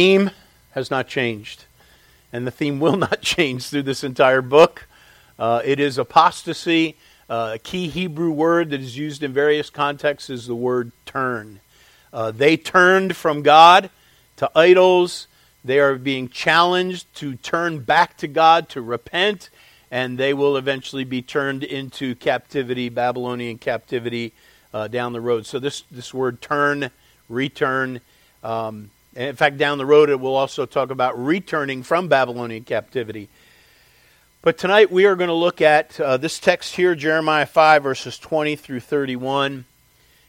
The theme has not changed, and the theme will not change through this entire book. It is apostasy. A key Hebrew word that is used in various contexts is the word turn. They turned from God to idols. They are being challenged to turn back to God, to repent, and they will eventually be turned into captivity, Babylonian captivity down the road. So this word turn, return, and in fact, down the road, it will also talk about returning from Babylonian captivity. But tonight, we are going to look at this text here, Jeremiah 5, verses 20 through 31.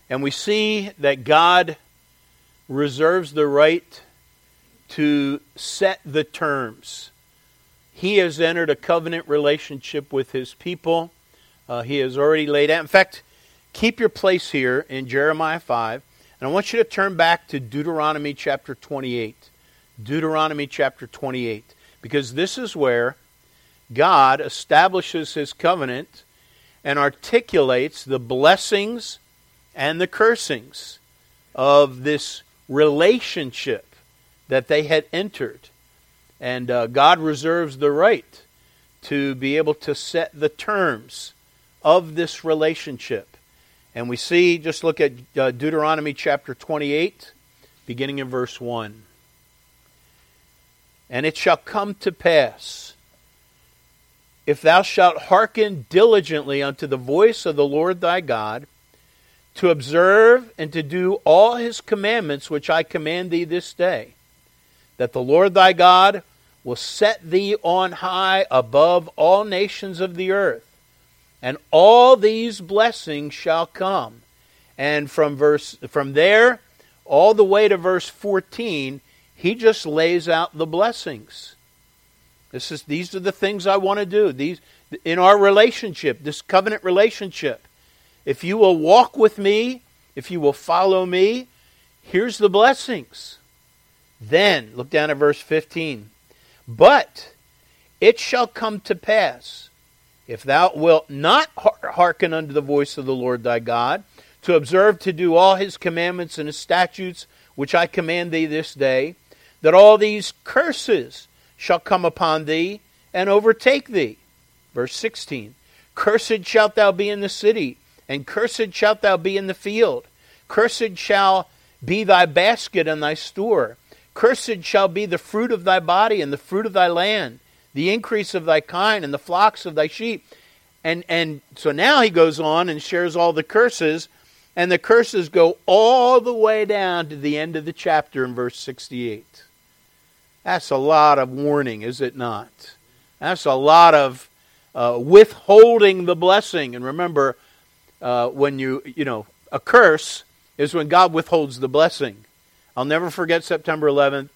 And we see that God reserves the right to set the terms. He has entered a covenant relationship with His people. He has already laid out. In fact, keep your place here in Jeremiah 5. And I want you to turn back to Deuteronomy chapter 28. Deuteronomy chapter 28. Because this is where God establishes His covenant and articulates the blessings and the cursings of this relationship that they had entered. And God reserves the right to be able to set the terms of this relationship. And we see, just look at Deuteronomy chapter 28, beginning in verse 1. And it shall come to pass, if thou shalt hearken diligently unto the voice of the Lord thy God, to observe and to do all His commandments which I command thee this day, that the Lord thy God will set thee on high above all nations of the earth. And all these blessings shall come. And from there, all the way to verse 14, he just lays out the blessings. These are the things I want to do. These in our relationship, this covenant relationship. If you will walk with me, if you will follow me, here's the blessings. Then, look down at verse 15. But it shall come to pass, if thou wilt not hearken unto the voice of the Lord thy God, to observe to do all His commandments and His statutes, which I command thee this day, that all these curses shall come upon thee and overtake thee. Verse 16, cursed shalt thou be in the city, and cursed shalt thou be in the field. Cursed shall be thy basket and thy store. Cursed shall be the fruit of thy body and the fruit of thy land, the increase of thy kind, and the flocks of thy sheep. And so now he goes on and shares all the curses, and the curses go all the way down to the end of the chapter in verse 68. That's a lot of warning, is it not? That's a lot of withholding the blessing. And remember, when you know, a curse is when God withholds the blessing. I'll never forget September 11th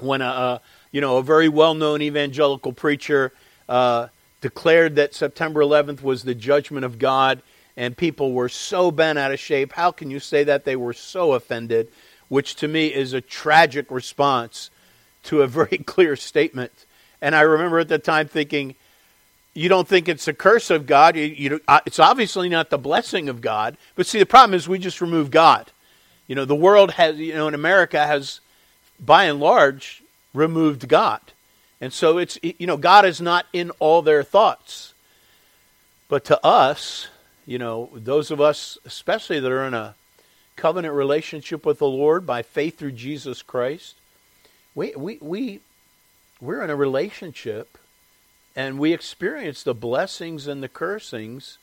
when a very well-known evangelical preacher declared that September 11th was the judgment of God, and people were so bent out of shape. How can you say that? They were so offended, which to me is a tragic response to a very clear statement. And I remember at the time thinking, you don't think it's a curse of God. It's obviously not the blessing of God. But see, the problem is we just remove God. You know, the world has, and America has, by and large, removed God. And so it's, God is not in all their thoughts. But to us, those of us especially that are in a covenant relationship with the Lord by faith through Jesus Christ, we're in a relationship and we experience the blessings and the cursings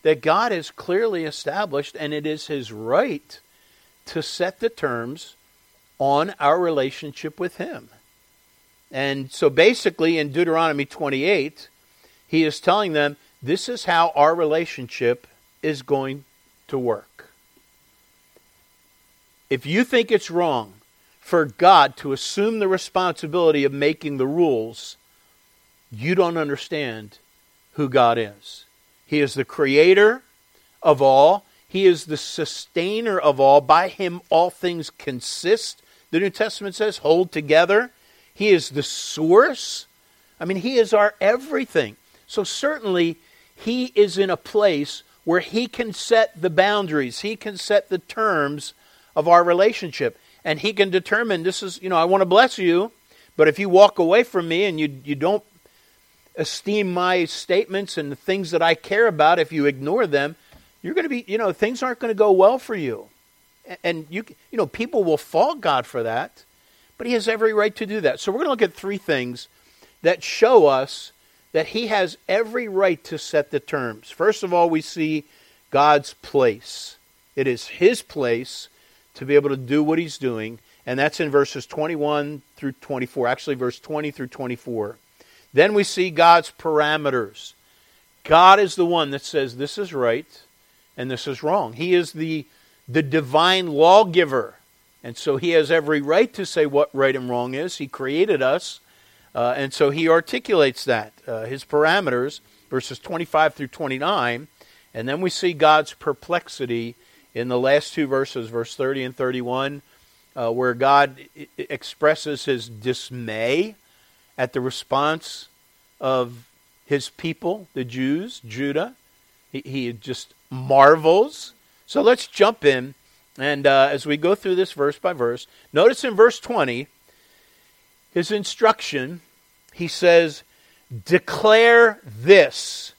that God has clearly established, and it is His right to set the terms on our relationship with Him. And so basically in Deuteronomy 28, he is telling them, this is how our relationship is going to work. If you think it's wrong for God to assume the responsibility of making the rules, you don't understand who God is. He is the creator of all. He is the sustainer of all. By Him all things consist, the New Testament says, hold together. He is the source. I mean, He is our everything. So certainly, He is in a place where He can set the boundaries. He can set the terms of our relationship. and he can determine, this is, you know, I want to bless you, but if you walk away from me and you don't esteem my statements and the things that I care about, if you ignore them, you're going to be, you know, things aren't going to go well for you. And you know, people will fault God for that, but he has every right to do that. So we're going to look at three things that show us that he has every right to set the terms. First of all, we see God's place. It is his place to be able to do what he's doing, and that's in verses 21 through 24, actually verse 20 through 24. Then we see God's parameters. God is the one that says this is right and this is wrong. He is the divine lawgiver, and so he has every right to say what right and wrong is. He created us, and so he articulates that, his parameters, verses 25 through 29, and then we see God's perplexity in the last two verses, verse 30 and 31, where God expresses his dismay at the response of his people, the Jews, Judah. He just marvels. So let's jump in, and as we go through this verse by verse, notice in verse 20, his instruction, he says, declare this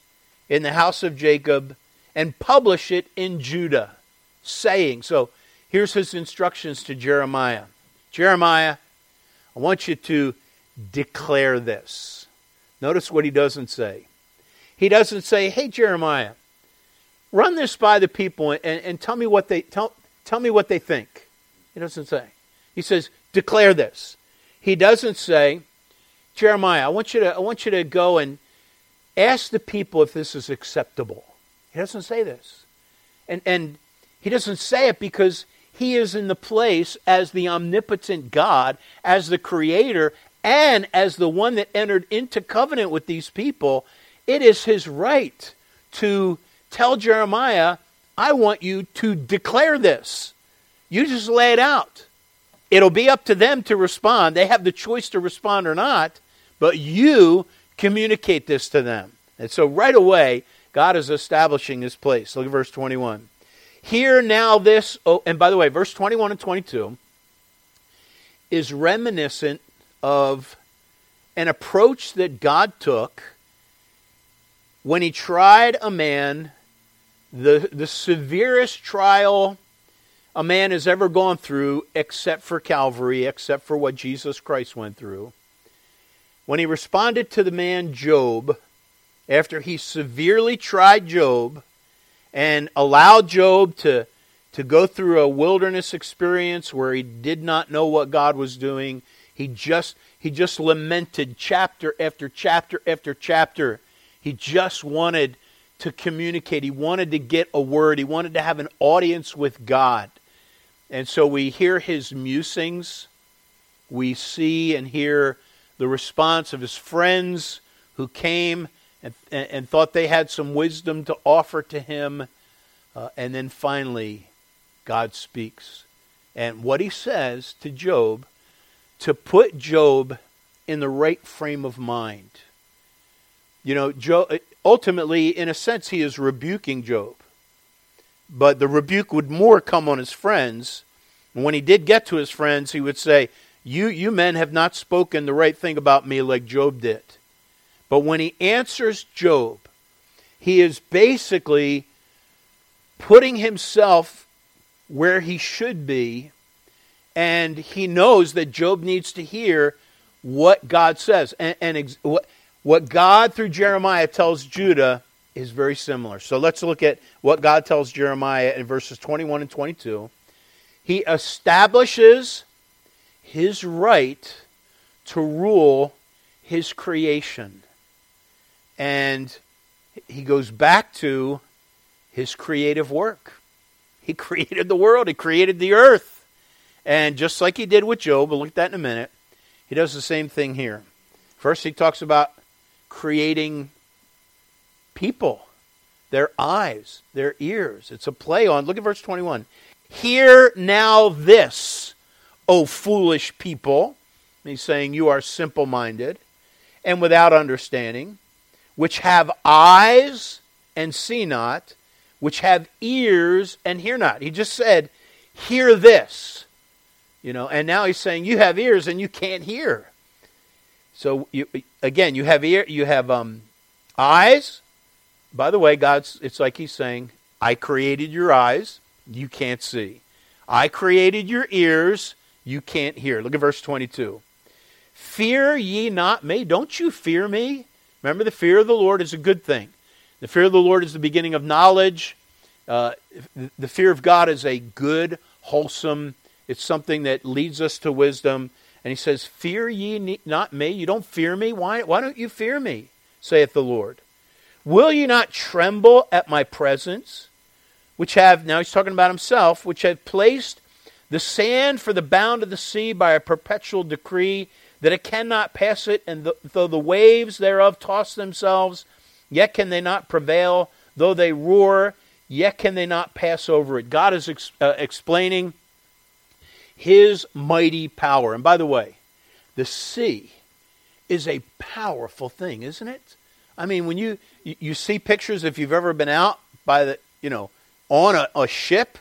in the house of Jacob and publish it in Judah, saying, so here's his instructions to Jeremiah. Jeremiah, I want you to declare this. Notice what he doesn't say. He doesn't say, hey, Jeremiah, run this by the people and tell me what they think. He doesn't say. He says, declare this. He doesn't say, Jeremiah, I want you to go and ask the people if this is acceptable. He doesn't say this. And he doesn't say it because he is in the place as the omnipotent God, as the creator, and as the one that entered into covenant with these people. It is his right to tell Jeremiah, I want you to declare this. You just lay it out. It'll be up to them to respond. They have the choice to respond or not, but you communicate this to them. And so right away, God is establishing his place. Look at verse 21. Hear now this, oh, and by the way, verse 21 and 22 is reminiscent of an approach that God took when he tried a man, the severest trial a man has ever gone through, except for Calvary, except for what Jesus Christ went through. When he responded to the man Job, after he severely tried Job and allowed Job to go through a wilderness experience where he did not know what God was doing, He just lamented chapter after chapter after chapter. He just wanted to communicate. He wanted to get a word. He wanted to have an audience with God. And so we hear his musings. We see and hear the response of his friends who came and thought they had some wisdom to offer to him. And then finally, God speaks. And what he says to Job, to put Job in the right frame of mind. You know, Job, ultimately, in a sense, he is rebuking Job. But the rebuke would more come on his friends. And when he did get to his friends, he would say, you men have not spoken the right thing about me like Job did. But when he answers Job, he is basically putting himself where he should be. And he knows that Job needs to hear what God says. And what God through Jeremiah tells Judah is very similar. So let's look at what God tells Jeremiah in verses 21 and 22. He establishes his right to rule his creation. And he goes back to his creative work. He created the world. He created the earth. And just like he did with Job, we'll look at that in a minute, he does the same thing here. First, he talks about creating people, their eyes, their ears. It's a play on, look at verse 21. Hear now this, O foolish people. And he's saying, you are simple-minded and without understanding, which have eyes and see not, which have ears and hear not. He just said, hear this. You know, and now he's saying you have ears and you can't hear. So again, you have ear, you have eyes. By the way, God's, it's like he's saying, I created your eyes, you can't see. I created your ears, you can't hear. Look at verse 22. Fear ye not me. Don't you fear me? Remember, the fear of the Lord is a good thing. The fear of the Lord is the beginning of knowledge. The fear of God is a good, wholesome, it's something that leads us to wisdom. And he says, fear ye not me. You don't fear me. Why don't you fear me, saith the Lord? Will ye not tremble at my presence, which have, now he's talking about himself, which have placed the sand for the bound of the sea by a perpetual decree, that it cannot pass it, and though the waves thereof toss themselves, yet can they not prevail. Though they roar, yet can they not pass over it. God is explaining his mighty power. And by the way, the sea is a powerful thing, isn't it? I mean, when you see pictures, if you've ever been out by the, you know, on a ship,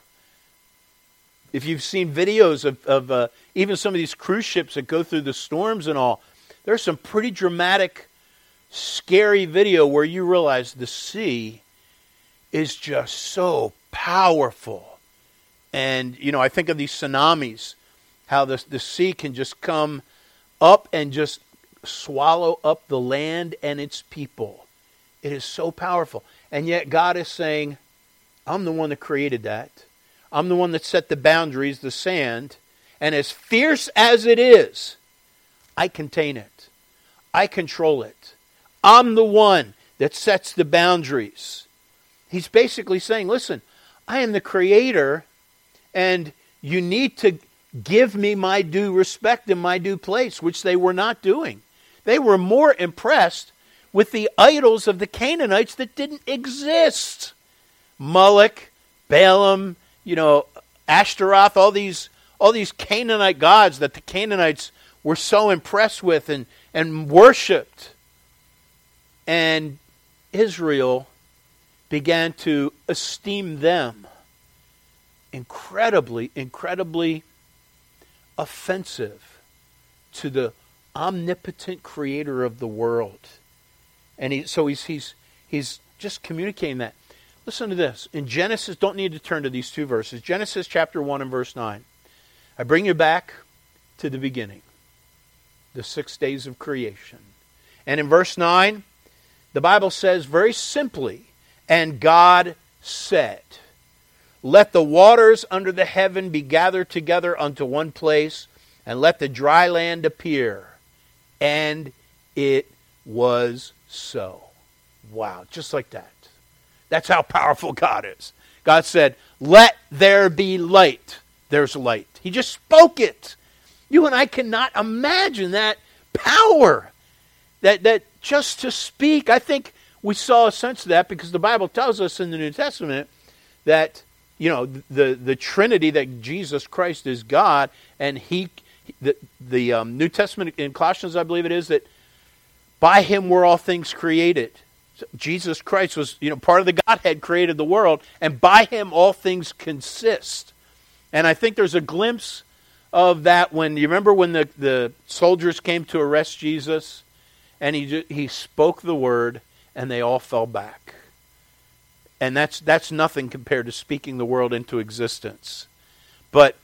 if you've seen videos of even some of these cruise ships that go through the storms and all, there's some pretty dramatic, scary video where you realize the sea is just so powerful. And, you know, I think of these tsunamis, how the sea can just come up and just swallow up the land and its people. It is so powerful. And yet God is saying, I'm the one that created that. I'm the one that set the boundaries, the sand. And as fierce as it is, I contain it. I control it. I'm the one that sets the boundaries. He's basically saying, listen, I am the creator, and you need to give me my due respect and my due place, which they were not doing. They were more impressed with the idols of the Canaanites that didn't exist. Moloch, Balaam, you know, Ashtaroth, all these Canaanite gods that the Canaanites were so impressed with and worshipped. And Israel began to esteem them incredibly, incredibly offensive to the omnipotent creator of the world. And he's just communicating that. Listen to this. In Genesis, don't need to turn to these two verses. Genesis chapter 1 and verse 9. I bring you back to the beginning, the 6 days of creation. And in verse 9, the Bible says very simply, and God said, let the waters under the heaven be gathered together unto one place, and let the dry land appear. And it was so. Wow, just like that. That's how powerful God is. God said, let there be light. There's light. He just spoke it. You and I cannot imagine that power, that just to speak. I think we saw a sense of that because the Bible tells us in the New Testament that, you know, the Trinity, that Jesus Christ is God, and the New Testament in Colossians, I believe it is, that by him were all things created. So Jesus Christ was, you know, part of the Godhead, created the world, and by him all things consist. And I think there's a glimpse of that when, you remember when the soldiers came to arrest Jesus, and he spoke the word, and they all fell back. And that's nothing compared to speaking the world into existence. But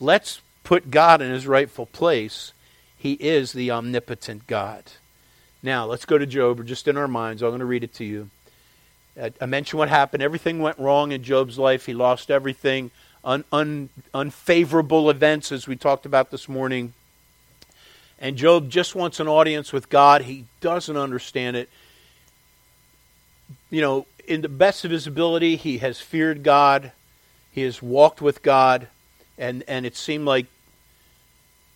let's put God in his rightful place. He is the omnipotent God. Now, let's go to Job. We're just in our minds. I'm going to read it to you. I mentioned what happened. Everything went wrong in Job's life. He lost everything. Unfavorable events, as we talked about this morning. And Job just wants an audience with God. He doesn't understand it. You know, in the best of his ability, he has feared God. He has walked with God. And it seemed like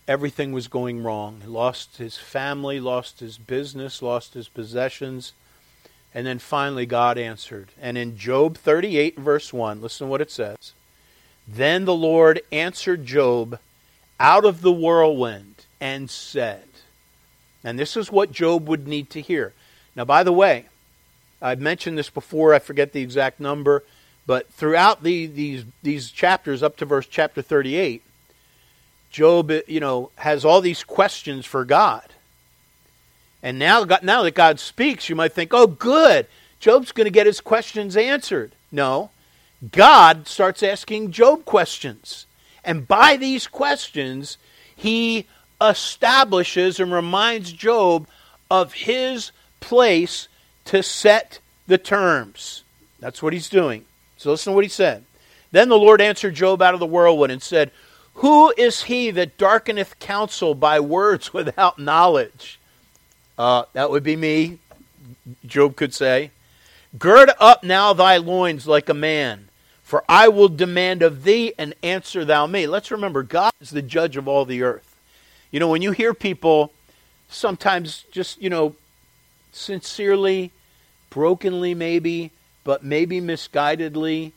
everything was going wrong. He lost his family, lost his business, lost his possessions. And then finally God answered. And in Job 38, verse 1, listen to what it says. Then the Lord answered Job out of the whirlwind and said, and this is what Job would need to hear. Now, by the way, I've mentioned this before, I forget the exact number, but throughout these chapters up to verse chapter 38, Job, you know, has all these questions for God. And now that God speaks, you might think, oh, good, Job's going to get his questions answered. No, God starts asking Job questions. And by these questions, he establishes and reminds Job of his place to set the terms. That's what he's doing. So listen to what he said. Then the Lord answered Job out of the whirlwind and said, "Who is he that darkeneth counsel by words without knowledge?" That would be me, Job could say. "Gird up now thy loins like a man, for I will demand of thee, and answer thou me." Let's remember, God is the judge of all the earth. You know, when you hear people sometimes just, you know, sincerely, brokenly maybe, but maybe misguidedly,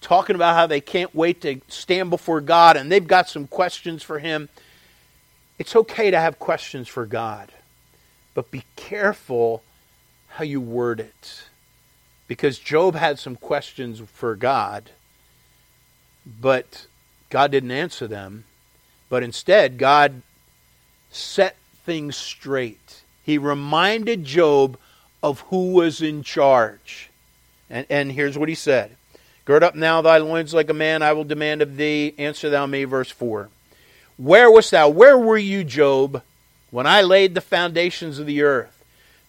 talking about how they can't wait to stand before God and they've got some questions for Him. It's okay to have questions for God, but be careful how you word it. Because Job had some questions for God, but God didn't answer them. But instead, God set things straight. He reminded Job of who was in charge. And here's what he said. "Gird up now thy loins like a man, I will demand of thee, answer thou me," verse 4. "Where wast thou? Where were you, Job, when I laid the foundations of the earth?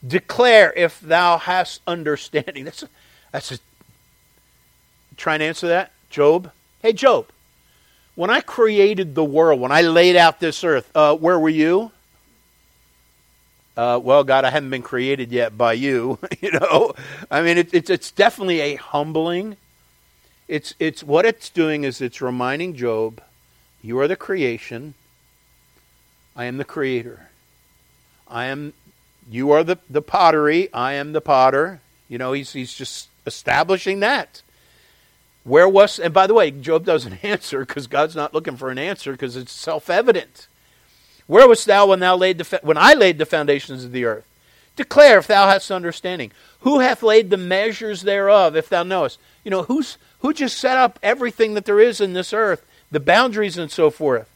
Declare if thou hast understanding." Try and answer that, Job. Hey, Job, when I created the world, when I laid out this earth, where were you? Well, God, I haven't been created yet by you. You know, I mean, it's definitely a humbling. It's what it's doing is it's reminding Job, you are the creation. I am the creator. You are the pottery. I am the potter. You know, he's just establishing that. And by the way, Job doesn't answer because God's not looking for an answer because it's self-evident. "Where wast thou when thou laid when I laid the foundations of the earth? Declare if thou hast understanding. Who hath laid the measures thereof, if thou knowest?" You know, who just set up everything that there is in this earth, the boundaries and so forth?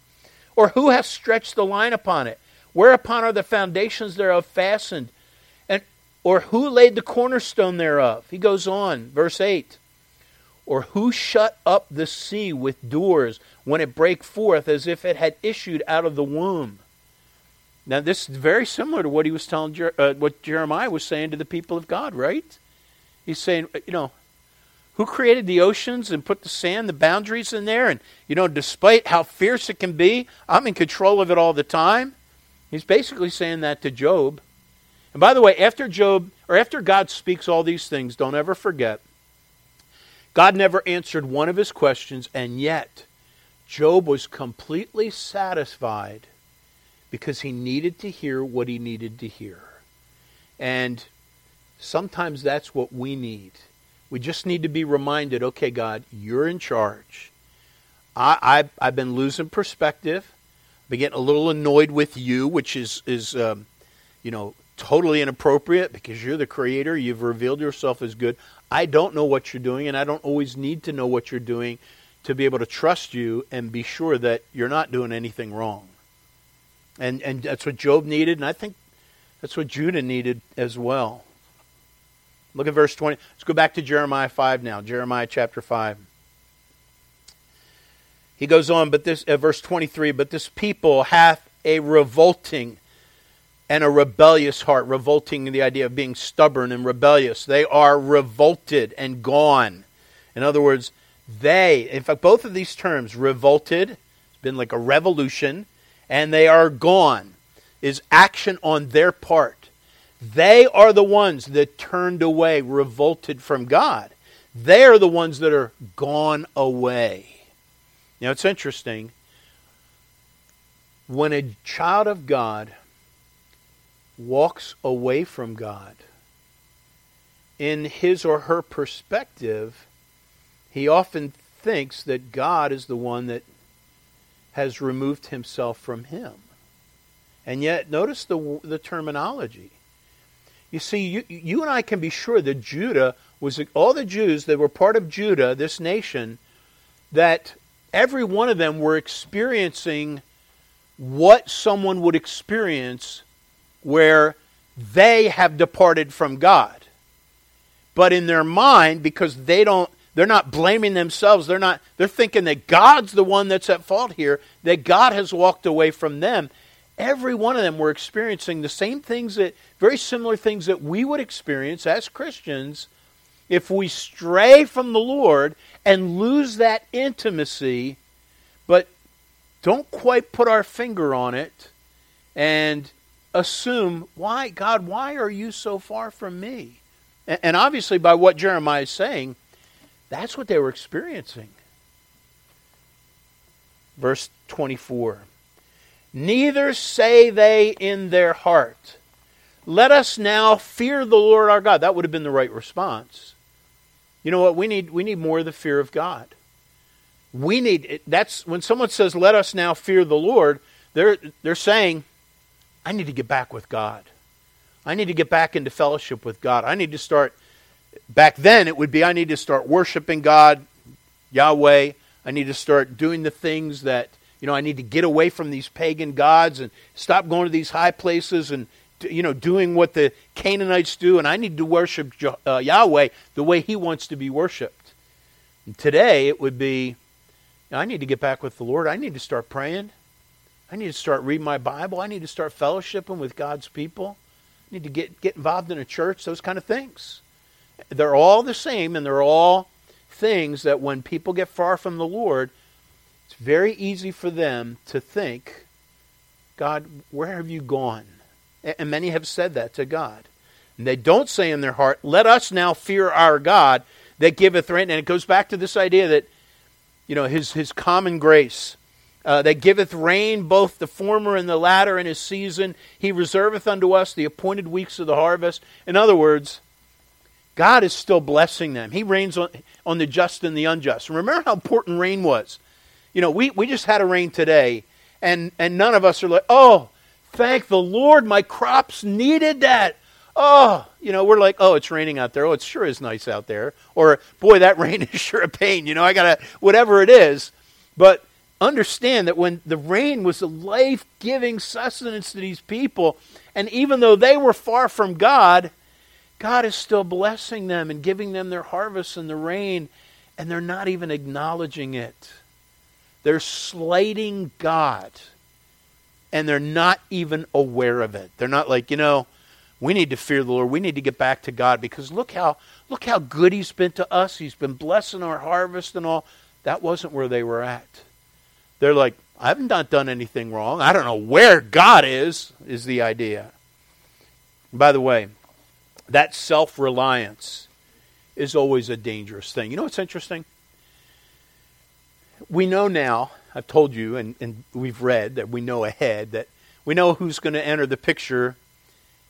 "Or who hath stretched the line upon it? Whereupon are the foundations thereof fastened? Or who laid the cornerstone thereof?" He goes on, verse 8. "Or who shut up the sea with doors when it brake forth as if it had issued out of the womb?" Now this is very similar to what he was telling, what Jeremiah was saying to the people of God, right? He's saying, you know, who created the oceans and put the sand, the boundaries in there? And, you know, despite how fierce it can be, I'm in control of it all the time. He's basically saying that to Job. And by the way, after God speaks all these things, don't ever forget, God never answered one of his questions, and yet Job was completely satisfied because he needed to hear what he needed to hear. And sometimes that's what we need. We just need to be reminded, okay, God, you're in charge. I've been losing perspective. I've been getting a little annoyed with you, which is you know, totally inappropriate because you're the creator. You've revealed yourself as good. I don't know what you're doing, and I don't always need to know what you're doing to be able to trust you and be sure that you're not doing anything wrong. And that's what Job needed, and I think that's what Judah needed as well. Look at verse 20. Let's go back to Jeremiah 5 now, Jeremiah chapter 5. He goes on, verse 23, "But this people hath a revolting and a rebellious heart." Revolting in the idea of being stubborn and rebellious. "They are revolted and gone." In other words, in fact, both of these terms, revolted, it's been like a revolution, and they are gone, is action on their part. They are the ones that turned away, revolted from God. They are the ones that are gone away. Now, it's interesting. When a child of God walks away from God, in his or her perspective, he often thinks that God is the one that has removed himself from him. And yet, notice the terminology. You see, you and I can be sure that Judah was, all the Jews that were part of Judah, this nation, that every one of them were experiencing what someone would experience where they have departed from God. But in their mind, because they're not blaming themselves, they're thinking that God's the one that's at fault here, that God has walked away from them. Every one of them were experiencing the same things, very similar things that we would experience as Christians if we stray from the Lord and lose that intimacy, but don't quite put our finger on it and assume, why, God, why are you so far from me? And obviously by what Jeremiah is saying, that's what they were experiencing. Verse 24. Neither say they in their heart, let us now fear the Lord our God. That would have been the right response. You know what? We need more of the fear of God. That's when someone says, let us now fear the Lord, they're saying, I need to get back with God. I need to get back into fellowship with God. I need to start, back then it would be, I need to start worshiping God, Yahweh. I need to start doing the things that, I need to get away from these pagan gods and stop going to these high places and, doing what the Canaanites do. And I need to worship Yahweh the way He wants to be worshipped. And today it would be, I need to get back with the Lord. I need to start praying. I need to start reading my Bible. I need to start fellowshipping with God's people. I need to get involved in a church, those kind of things. They're all the same, and they're all things that when people get far from the Lord, it's very easy for them to think, God, where have you gone? And many have said that to God. And they don't say in their heart, let us now fear our God that giveth rain. And it goes back to this idea that His common grace that giveth rain, both the former and the latter in His season. He reserveth unto us the appointed weeks of the harvest. In other words, God is still blessing them. He rains on the just and the unjust. Remember how important rain was. We just had a rain today, and none of us are like, oh, thank the Lord, my crops needed that. Oh, we're like, oh, it's raining out there. Oh, it sure is nice out there. Or, boy, that rain is sure a pain. I got to, whatever it is. But understand that when the rain was the life-giving sustenance to these people, and even though they were far from God, God is still blessing them and giving them their harvest and the rain, and they're not even acknowledging it. They're slating God, and they're not even aware of it. They're not like, we need to fear the Lord. We need to get back to God because look how good He's been to us. He's been blessing our harvest and all. That wasn't where they were at. They're like, I haven't done anything wrong. I don't know where God is the idea. By the way, that self-reliance is always a dangerous thing. You know what's interesting? We know now, I've told you, and we've read that we know ahead, that we know who's going to enter the picture.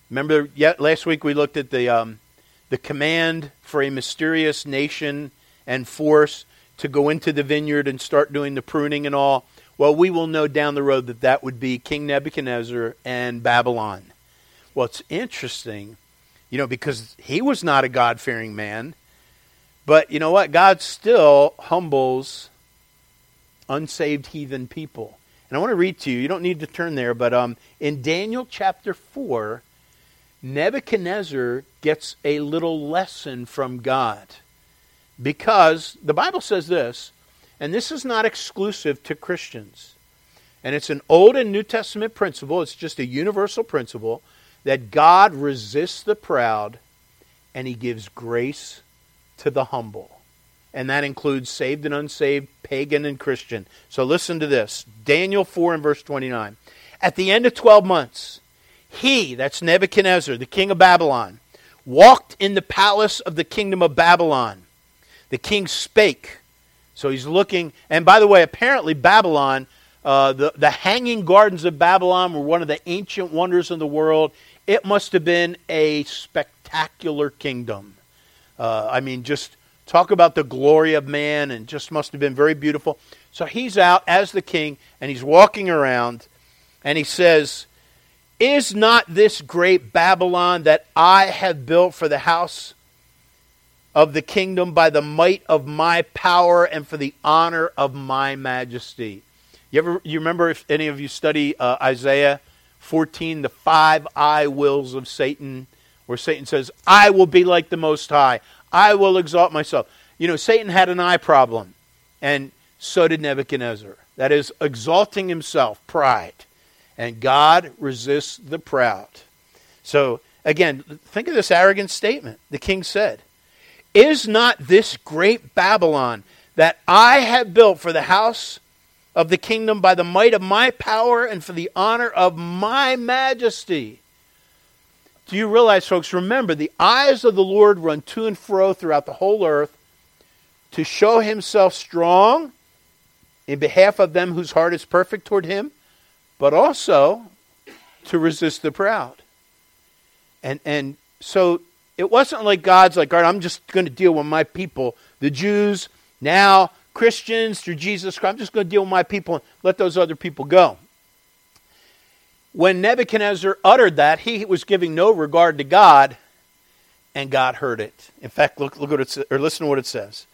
Remember, last week we looked at the command for a mysterious nation and force to go into the vineyard and start doing the pruning and all. Well, we will know down the road that would be King Nebuchadnezzar and Babylon. Well, it's interesting, because he was not a God-fearing man. But you know what? God still humbles unsaved heathen people. And I want to read to you. You don't need to turn there, but in Daniel chapter 4... Nebuchadnezzar gets a little lesson from God because the Bible says this, and this is not exclusive to Christians. And it's an Old and New Testament principle. It's just a universal principle that God resists the proud and He gives grace to the humble. And that includes saved and unsaved, pagan and Christian. So listen to this. Daniel 4 and verse 29. At the end of 12 months... He, that's Nebuchadnezzar, the king of Babylon, walked in the palace of the kingdom of Babylon. The king spake. So he's looking. And by the way, apparently Babylon, the hanging gardens of Babylon were one of the ancient wonders of the world. It must have been a spectacular kingdom. Just talk about the glory of man and just must have been very beautiful. So he's out as the king and he's walking around and he says... Is not this great Babylon that I have built for the house of the kingdom by the might of my power and for the honor of my majesty? You remember, if any of you study Isaiah 14, the five I wills of Satan, where Satan says, I will be like the Most High. I will exalt myself. You know, Satan had an I problem, and so did Nebuchadnezzar. That is, exalting himself, pride. And God resists the proud. So, again, think of this arrogant statement. The king said, Is not this great Babylon that I have built for the house of the kingdom by the might of my power and for the honor of my majesty? Do you realize, folks, remember, the eyes of the Lord run to and fro throughout the whole earth to show himself strong in behalf of them whose heart is perfect toward him, but also to resist the proud. And so it wasn't like God's like, all right, I'm just going to deal with my people, the Jews, now Christians through Jesus Christ. I'm just going to deal with my people and let those other people go. When Nebuchadnezzar uttered that, he was giving no regard to God, and God heard it. In fact, look what it says, or listen to what it says.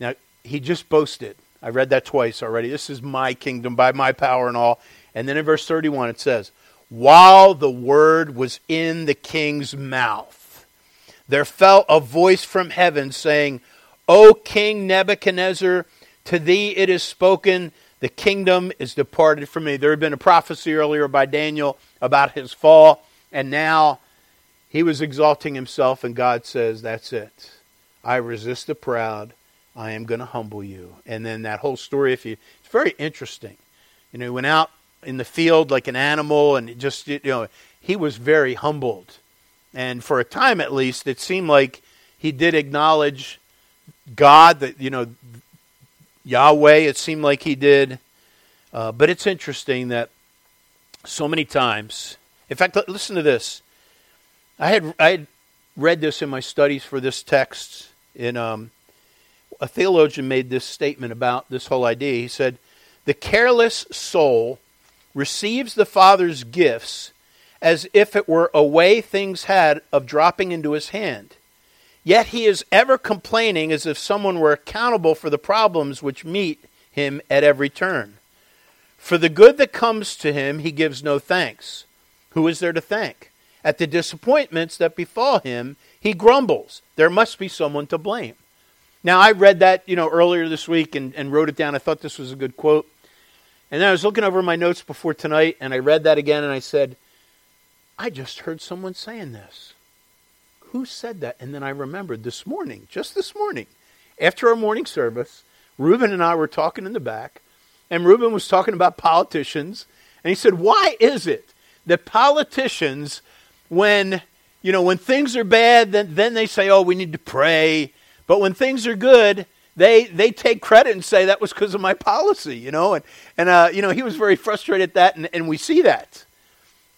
Now, he just boasted. I read that twice already. This is my kingdom by my power and all. And then in verse 31 it says, While the word was in the king's mouth, there fell a voice from heaven saying, O King Nebuchadnezzar, to thee it is spoken, the kingdom is departed from me. There had been a prophecy earlier by Daniel about his fall, and now he was exalting himself, and God says, that's it. I resist the proud. I am going to humble you. And then that whole story, it's very interesting. You know, he went out in the field like an animal, and he was very humbled. And for a time at least, it seemed like he did acknowledge God, that, you know, Yahweh, it seemed like he did. But it's interesting that so many times, in fact, listen to this. I had read this in my studies for this text. A theologian made this statement about this whole idea. He said, the careless soul receives the Father's gifts as if it were a way things had of dropping into his hand. Yet he is ever complaining as if someone were accountable for the problems which meet him at every turn. For the good that comes to him, he gives no thanks. Who is there to thank? At the disappointments that befall him, he grumbles. There must be someone to blame. Now, I read that, earlier this week and wrote it down. I thought this was a good quote. And then I was looking over my notes before tonight, and I read that again, and I said, I just heard someone saying this. Who said that? And then I remembered this morning, just this morning, after our morning service, Reuben and I were talking in the back, and Reuben was talking about politicians, and he said, why is it that politicians, when things are bad, then they say, oh, we need to pray, but when things are good, they take credit and say that was because of my policy, and he was very frustrated at that, and we see that.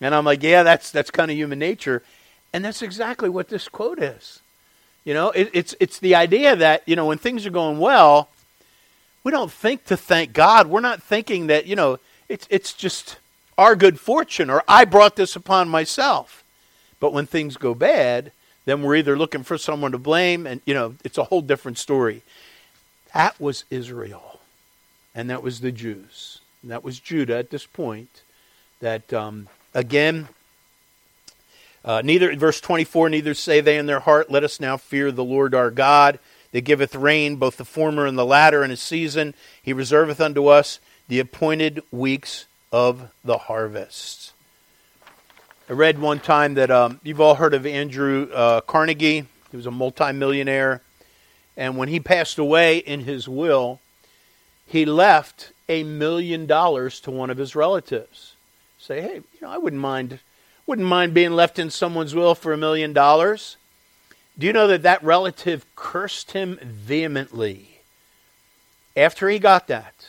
And I'm like, yeah, that's kind of human nature. And that's exactly what this quote is. It's the idea that, when things are going well, we don't think to thank God. We're not thinking that, it's just our good fortune or I brought this upon myself. But when things go bad, then we're either looking for someone to blame and, it's a whole different story. That was Israel. And that was the Jews. And that was Judah at this point that, again... verse 24, neither say they in their heart, let us now fear the Lord our God, that giveth rain, both the former and the latter in his season. He reserveth unto us the appointed weeks of the harvest. I read one time that you've all heard of Andrew Carnegie. He was a multimillionaire. And when he passed away in his will, he left $1 million to one of his relatives. Say, hey, I wouldn't mind being left in someone's will for $1 million. Do you know that relative cursed him vehemently? After he got that,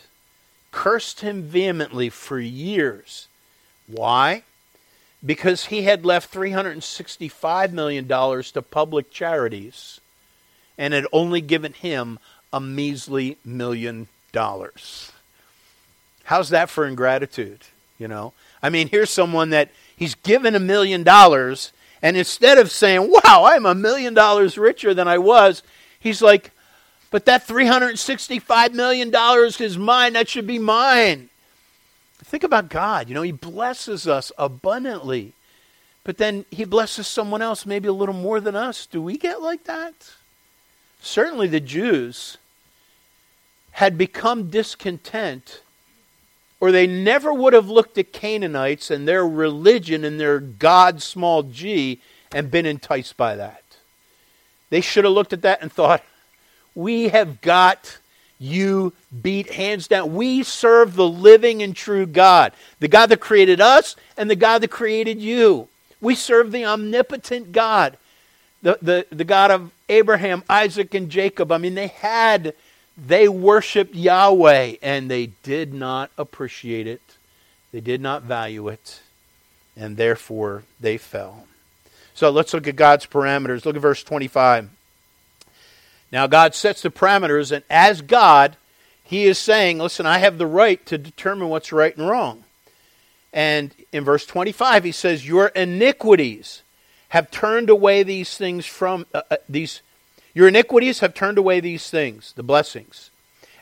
cursed him vehemently for years. Why? Because he had left $365 million to public charities and had only given him a measly $1 million. How's that for ingratitude? Here's someone that he's given $1 million, and instead of saying, wow, I'm $1 million richer than I was, he's like, but that $365 million is mine, that should be mine. Think about God. You know, he blesses us abundantly. But then he blesses someone else maybe a little more than us. Do we get like that? Certainly the Jews had become discontent, or they never would have looked at Canaanites and their religion and their God, small g, and been enticed by that. They should have looked at that and thought, we have got you beat hands down. We serve the living and true God, the God that created us and the God that created you. We serve the omnipotent God, the God of Abraham, Isaac, and Jacob. I mean, they worshiped Yahweh, and they did not appreciate it. They did not value it, and therefore they fell. So let's look at God's parameters. Look at verse 25. Now God sets the parameters, and as God, he is saying, listen, I have the right to determine what's right and wrong. And in verse 25, he says, your iniquities have turned away these things from your iniquities have turned away these things, the blessings,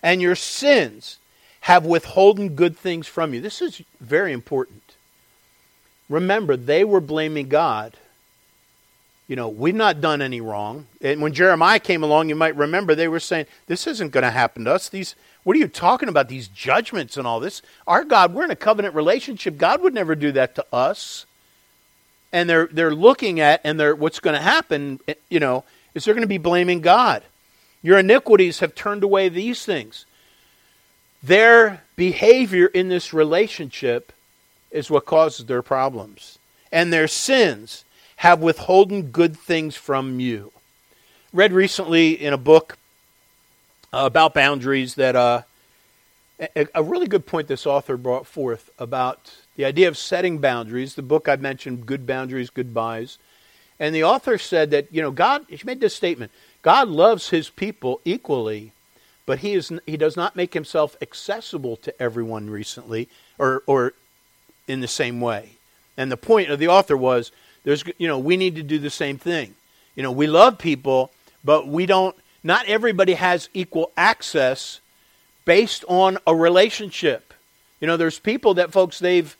and your sins have withholden good things from you. This is very important. Remember, they were blaming God. You know, we've not done any wrong. And when Jeremiah came along, you might remember they were saying, this isn't going to happen to us. What are you talking about? These judgments and all this. Our God, we're in a covenant relationship. God would never do that to us. And they're looking at, and they're what's going to happen, you know, is they're going to be blaming God. Your iniquities have turned away these things. Their behavior in this relationship is what causes their problems. And their sins have withholden good things from you. Read recently in a book about boundaries that a really good point this author brought forth about the idea of setting boundaries. The book I mentioned, Good Boundaries, Goodbyes. And the author said that, you know, God, she made this statement, God loves his people equally, but he does not make himself accessible to everyone recently or in the same way. And the point of the author was, we need to do the same thing. You know, we love people, but not everybody has equal access based on a relationship. You know, there's people that folks they've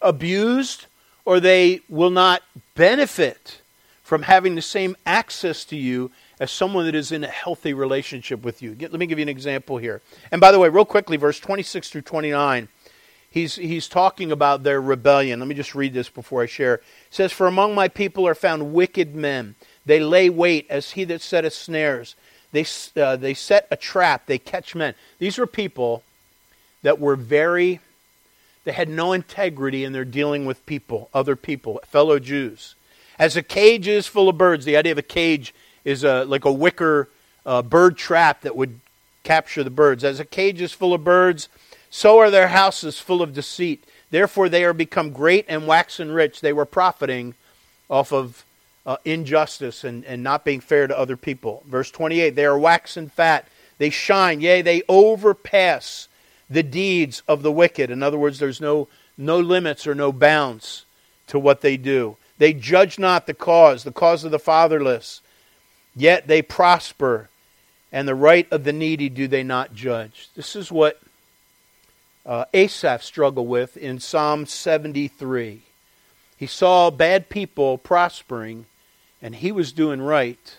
abused, or they will not benefit from having the same access to you as someone that is in a healthy relationship with you. Let me give you an example here. And by the way, real quickly, verse 26 through 29, He's talking about their rebellion. Let me just read this before I share. It says, for among my people are found wicked men. They lay wait as he that setteth snares. They set a trap. They catch men. These were people that were they had no integrity in their dealing with people, other people, fellow Jews. As a cage is full of birds. The idea of a cage is like a wicker bird trap that would capture the birds. As a cage is full of birds, so are their houses full of deceit. Therefore they are become great and waxen rich. They were profiting off of injustice and not being fair to other people. Verse 28, they are waxen fat. They shine, yea, they overpass the deeds of the wicked. In other words, there's no limits or no bounds to what they do. They judge not the cause of the fatherless. Yet they prosper, and the right of the needy do they not judge. This is what Asaph struggled with in Psalm 73. He saw bad people prospering, and he was doing right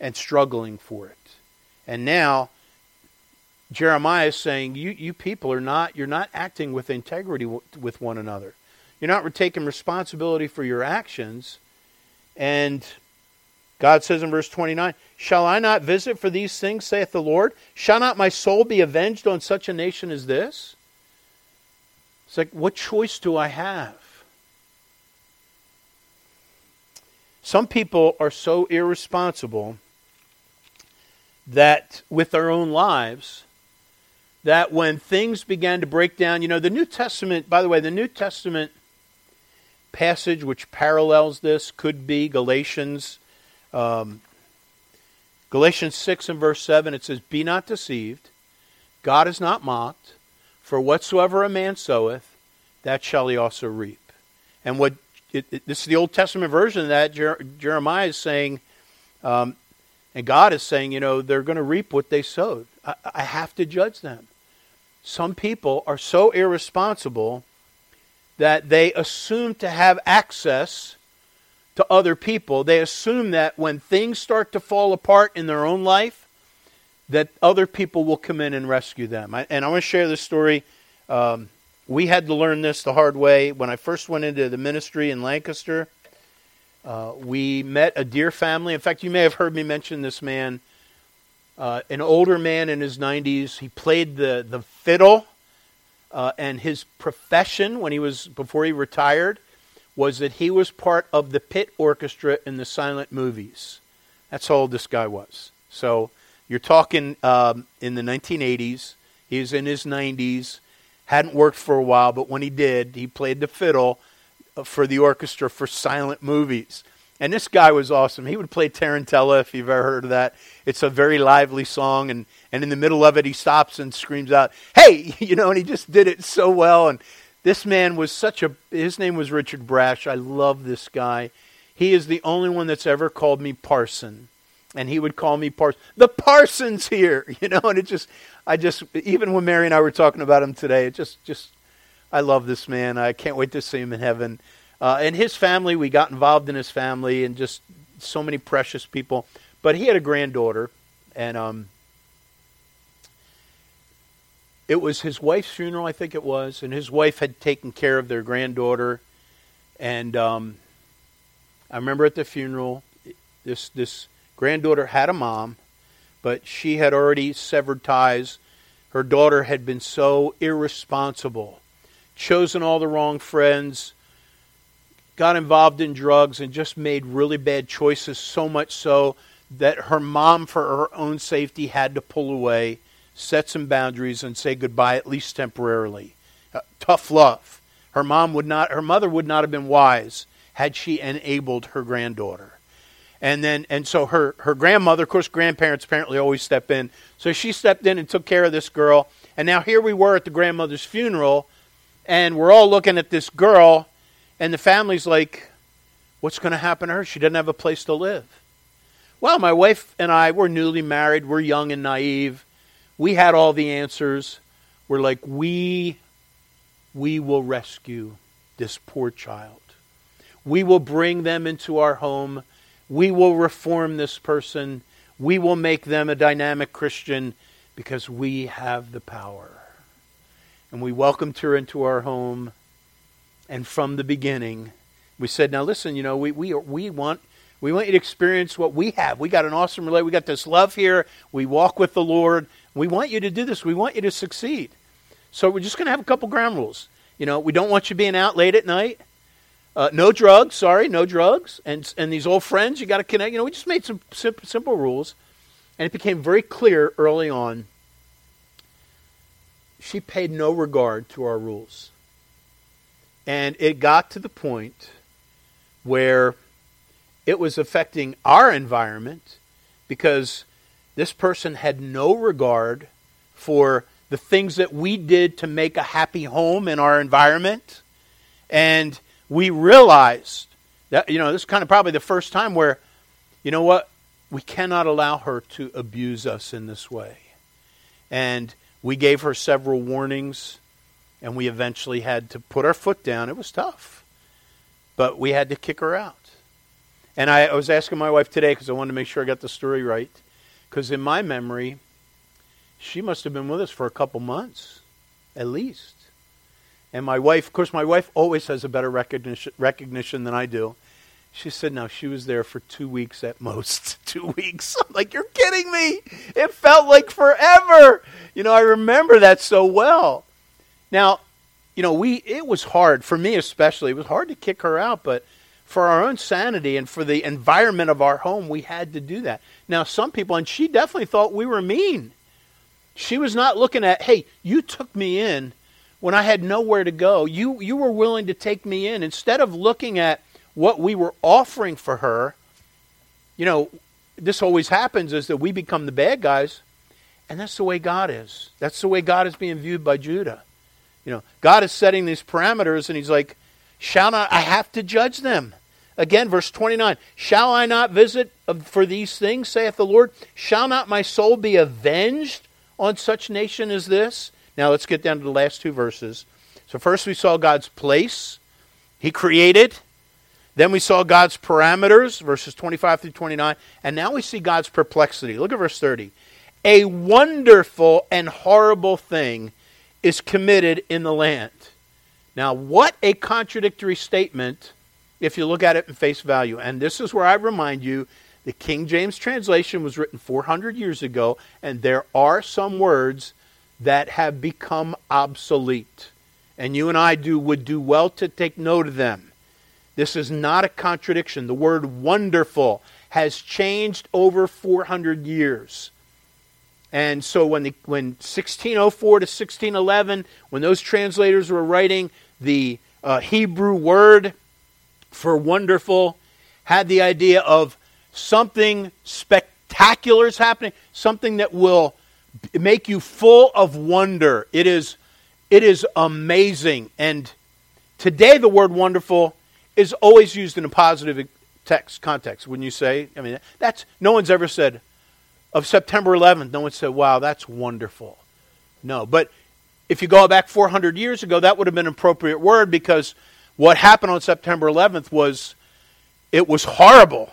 and struggling for it. And now Jeremiah is saying, you people you're not acting with integrity with one another. You're not taking responsibility for your actions. And God says in verse 29, shall I not visit for these things, saith the Lord? Shall not my soul be avenged on such a nation as this? It's like, what choice do I have? Some people are so irresponsible that with their own lives, that when things began to break down, you know, the New Testament passage which parallels this could be Galatians. Galatians 6 and verse 7, it says, be not deceived, God is not mocked. For whatsoever a man soweth, that shall he also reap. And this is the Old Testament version of that. Jeremiah is saying, and God is saying, you know, they're going to reap what they sowed. I have to judge them. Some people are so irresponsible that they assume to have access to other people. They assume that when things start to fall apart in their own life, that other people will come in and rescue them. And I want to share this story. We had to learn this the hard way. When I first went into the ministry in Lancaster, we met a dear family. In fact, you may have heard me mention this man, an older man in his 90s. He played the fiddle, and his profession before he retired was that he was part of the pit orchestra in the silent movies. That's how old this guy was. So you're talking in the 1980s. He was in his 90s. Hadn't worked for a while, but when he did, he played the fiddle for the orchestra for silent movies. And this guy was awesome. He would play Tarantella, if you've ever heard of that. It's a very lively song, and in the middle of it, he stops and screams out, "Hey!" And he just did it so well. And this man was his name was Richard Brash. I love this guy. He is the only one that's ever called me Parson. And he would call me Parson. The Parson's here, and it just, even when Mary and I were talking about him today, it just, I love this man. I can't wait to see him in heaven. And his family, we got involved in his family and just so many precious people. But he had a granddaughter, and it was his wife's funeral, I think it was, and his wife had taken care of their granddaughter. And I remember at the funeral, this granddaughter had a mom, but she had already severed ties. Her daughter had been so irresponsible, chosen all the wrong friends, got involved in drugs, and just made really bad choices, so much so that her mom, for her own safety, had to pull away, set some boundaries, and say goodbye, at least temporarily. Tough love. Her mother would not have been wise had she enabled her granddaughter. And so her grandmother, of course, grandparents apparently always step in. So she stepped in and took care of this girl. And now here we were at the grandmother's funeral, and we're all looking at this girl, and the family's like, what's going to happen to her? She doesn't have a place to live. Well, my wife and I were newly married. We're young and naive. We had all the answers. We're like, we will rescue this poor child. We will bring them into our home. We will reform this person. We will make them a dynamic Christian because we have the power. And we welcomed her into our home. And from the beginning, we said, now listen, we want you to experience what we have. We got an awesome relationship. We got this love here. We walk with the Lord. We want you to do this. We want you to succeed. So we're just going to have a couple ground rules. We don't want you being out late at night. No drugs, and these old friends, you got to connect. We just made some simple rules, and it became very clear early on, she paid no regard to our rules. And it got to the point where it was affecting our environment because this person had no regard for the things that we did to make a happy home in our environment. And we realized that, this is kind of probably the first time where, we cannot allow her to abuse us in this way. And we gave her several warnings, and we eventually had to put our foot down. It was tough, but we had to kick her out. And I was asking my wife today, because I wanted to make sure I got the story right, because in my memory, she must have been with us for a couple months, at least. And my wife, of course, always has a better recognition than I do. She said, no, she was there for 2 weeks at most. 2 weeks. I'm like, you're kidding me. It felt like forever. I remember that so well. Now, it was hard, for me especially, it was hard to kick her out, but for our own sanity and for the environment of our home, we had to do that. Now, some people, and she definitely thought we were mean. She was not looking at, hey, you took me in when I had nowhere to go. You were willing to take me in. Instead of looking at what we were offering for her, this always happens is that we become the bad guys, and that's the way God is. That's the way God is being viewed by Judah. God is setting these parameters, and he's like, I have to judge them. Again, verse 29, shall I not visit for these things, saith the Lord? Shall not my soul be avenged on such nation as this? Now let's get down to the last two verses. So first we saw God's place. He created. Then we saw God's parameters, verses 25 through 29. And now we see God's perplexity. Look at verse 30. A wonderful and horrible thing is committed in the land. Now, what a contradictory statement if you look at it in face value. And this is where I remind you, the King James translation was written 400 years ago, and there are some words that have become obsolete. And you and I would do well to take note of them. This is not a contradiction. The word wonderful has changed over 400 years. And so when 1604 to 1611, when those translators were writing, the Hebrew word for wonderful had the idea of something spectacular is happening, something that will make you full of wonder. It is amazing. And today the word wonderful is always used in a positive context, wouldn't you say? I mean, that's no one's ever said, of September 11th, no one said, wow, that's wonderful. No, but if you go back 400 years ago, that would have been an appropriate word because what happened on September 11th was, it was horrible.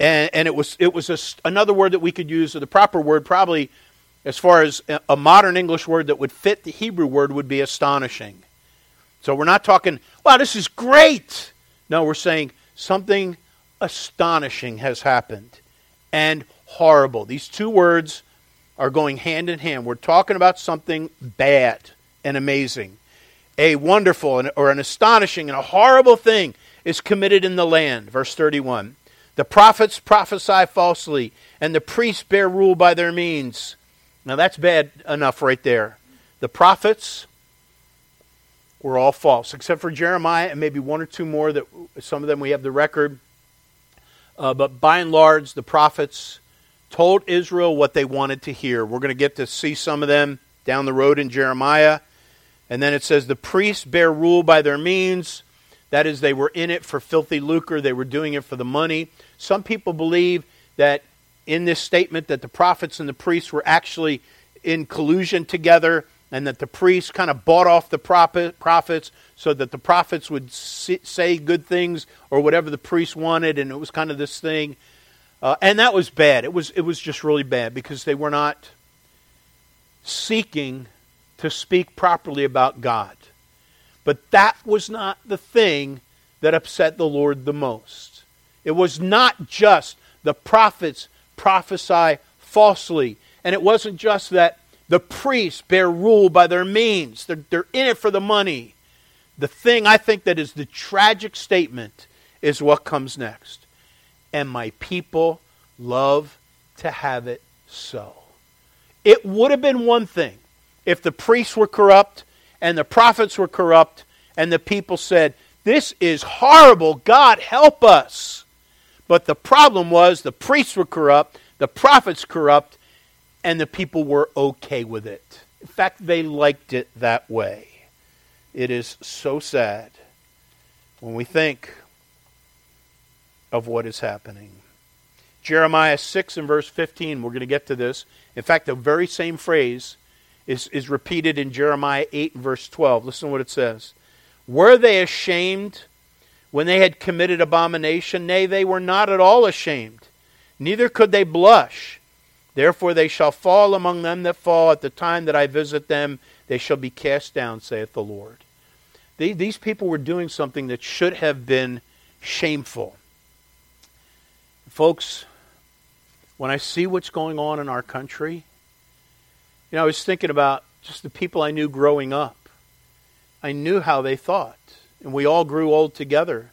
And it was another word that we could use, or the proper word probably, as far as a modern English word that would fit the Hebrew word, would be astonishing. So we're not talking, wow, this is great. No, we're saying something astonishing has happened. And horrible. These two words are going hand in hand. We're talking about something bad and amazing. A wonderful or an astonishing and a horrible thing is committed in the land. Verse 31. The prophets prophesy falsely, and the priests bear rule by their means. Now that's bad enough right there. The prophets were all false, except for Jeremiah and maybe one or two more, that some of them we have the record. But by and large, the prophets told Israel what they wanted to hear. We're going to get to see some of them down the road in Jeremiah. And then it says, the priests bear rule by their means. That is, they were in it for filthy lucre. They were doing it for the money. Some people believe that in this statement that the prophets and the priests were actually in collusion together, and that the priests kind of bought off the prophets so that the prophets would say good things or whatever the priests wanted, and it was kind of this thing. And that was bad. It was just really bad because they were not seeking to speak properly about God. But that was not the thing that upset the Lord the most. It was not just the prophets prophesy falsely. And it wasn't just that the priests bear rule by their means. They're in it for the money. The thing I think that is the tragic statement is what comes next. And my people love to have it so. It would have been one thing if the priests were corrupt and the prophets were corrupt and the people said, this is horrible, God help us. But the problem was the priests were corrupt, the prophets corrupt, and the people were okay with it. In fact, they liked it that way. It is so sad when we think of what is happening. Jeremiah 6 and verse 15, we're going to get to this. In fact, the very same phrase is repeated in Jeremiah 8 and verse 12. Listen to what it says. Were they ashamed when they had committed abomination? Nay, they were not at all ashamed. Neither could they blush. Therefore they shall fall among them that fall. At the time that I visit them, they shall be cast down, saith the Lord. These people were doing something that should have been shameful. Folks, when I see what's going on in our country, I was thinking about just the people I knew growing up. I knew how they thought, and we all grew old together.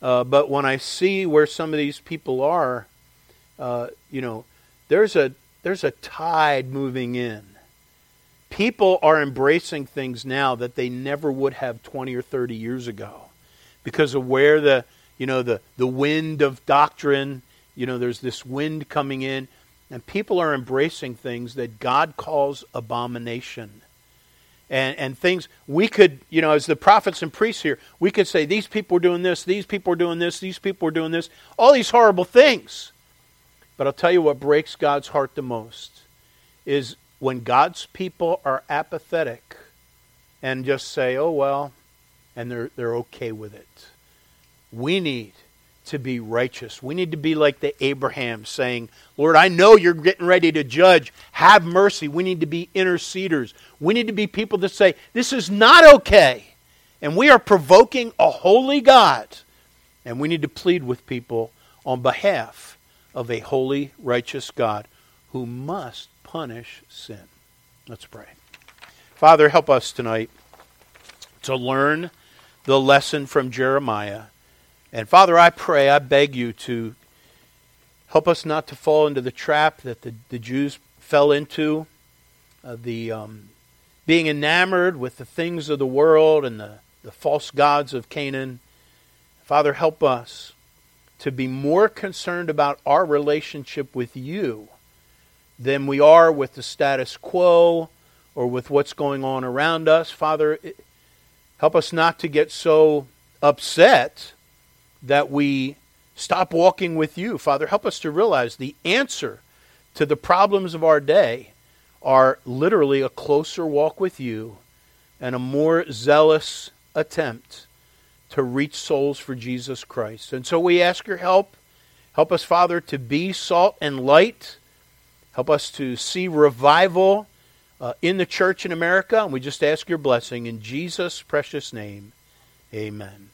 But when I see where some of these people are, there's a tide moving in. People are embracing things now that they never would have 20 or 30 years ago because of where the wind of doctrine, there's this wind coming in, and people are embracing things that God calls abomination. And things we could, as the prophets and priests here, we could say, these people are doing this, these people are doing this, these people are doing this, all these horrible things. But I'll tell you what breaks God's heart the most is when God's people are apathetic and just say, oh, well, and they're okay with it. We need to be righteous. We need to be like the Abraham saying, Lord, I know you're getting ready to judge. Have mercy. We need to be interceders. We need to be people that say, this is not okay. And we are provoking a holy God. And we need to plead with people on behalf of a holy, righteous God who must punish sin. Let's pray. Father, help us tonight to learn the lesson from Jeremiah. And Father, I pray, I beg you to help us not to fall into the trap that the Jews fell into, being enamored with the things of the world and the false gods of Canaan. Father, help us to be more concerned about our relationship with you than we are with the status quo or with what's going on around us. Father, help us not to get so upset that we stop walking with you. Father, help us to realize the answer to the problems of our day are literally a closer walk with you and a more zealous attempt to reach souls for Jesus Christ. And so we ask your help. Help us, Father, to be salt and light. Help us to see revival in the church in America. And we just ask your blessing in Jesus' precious name. Amen.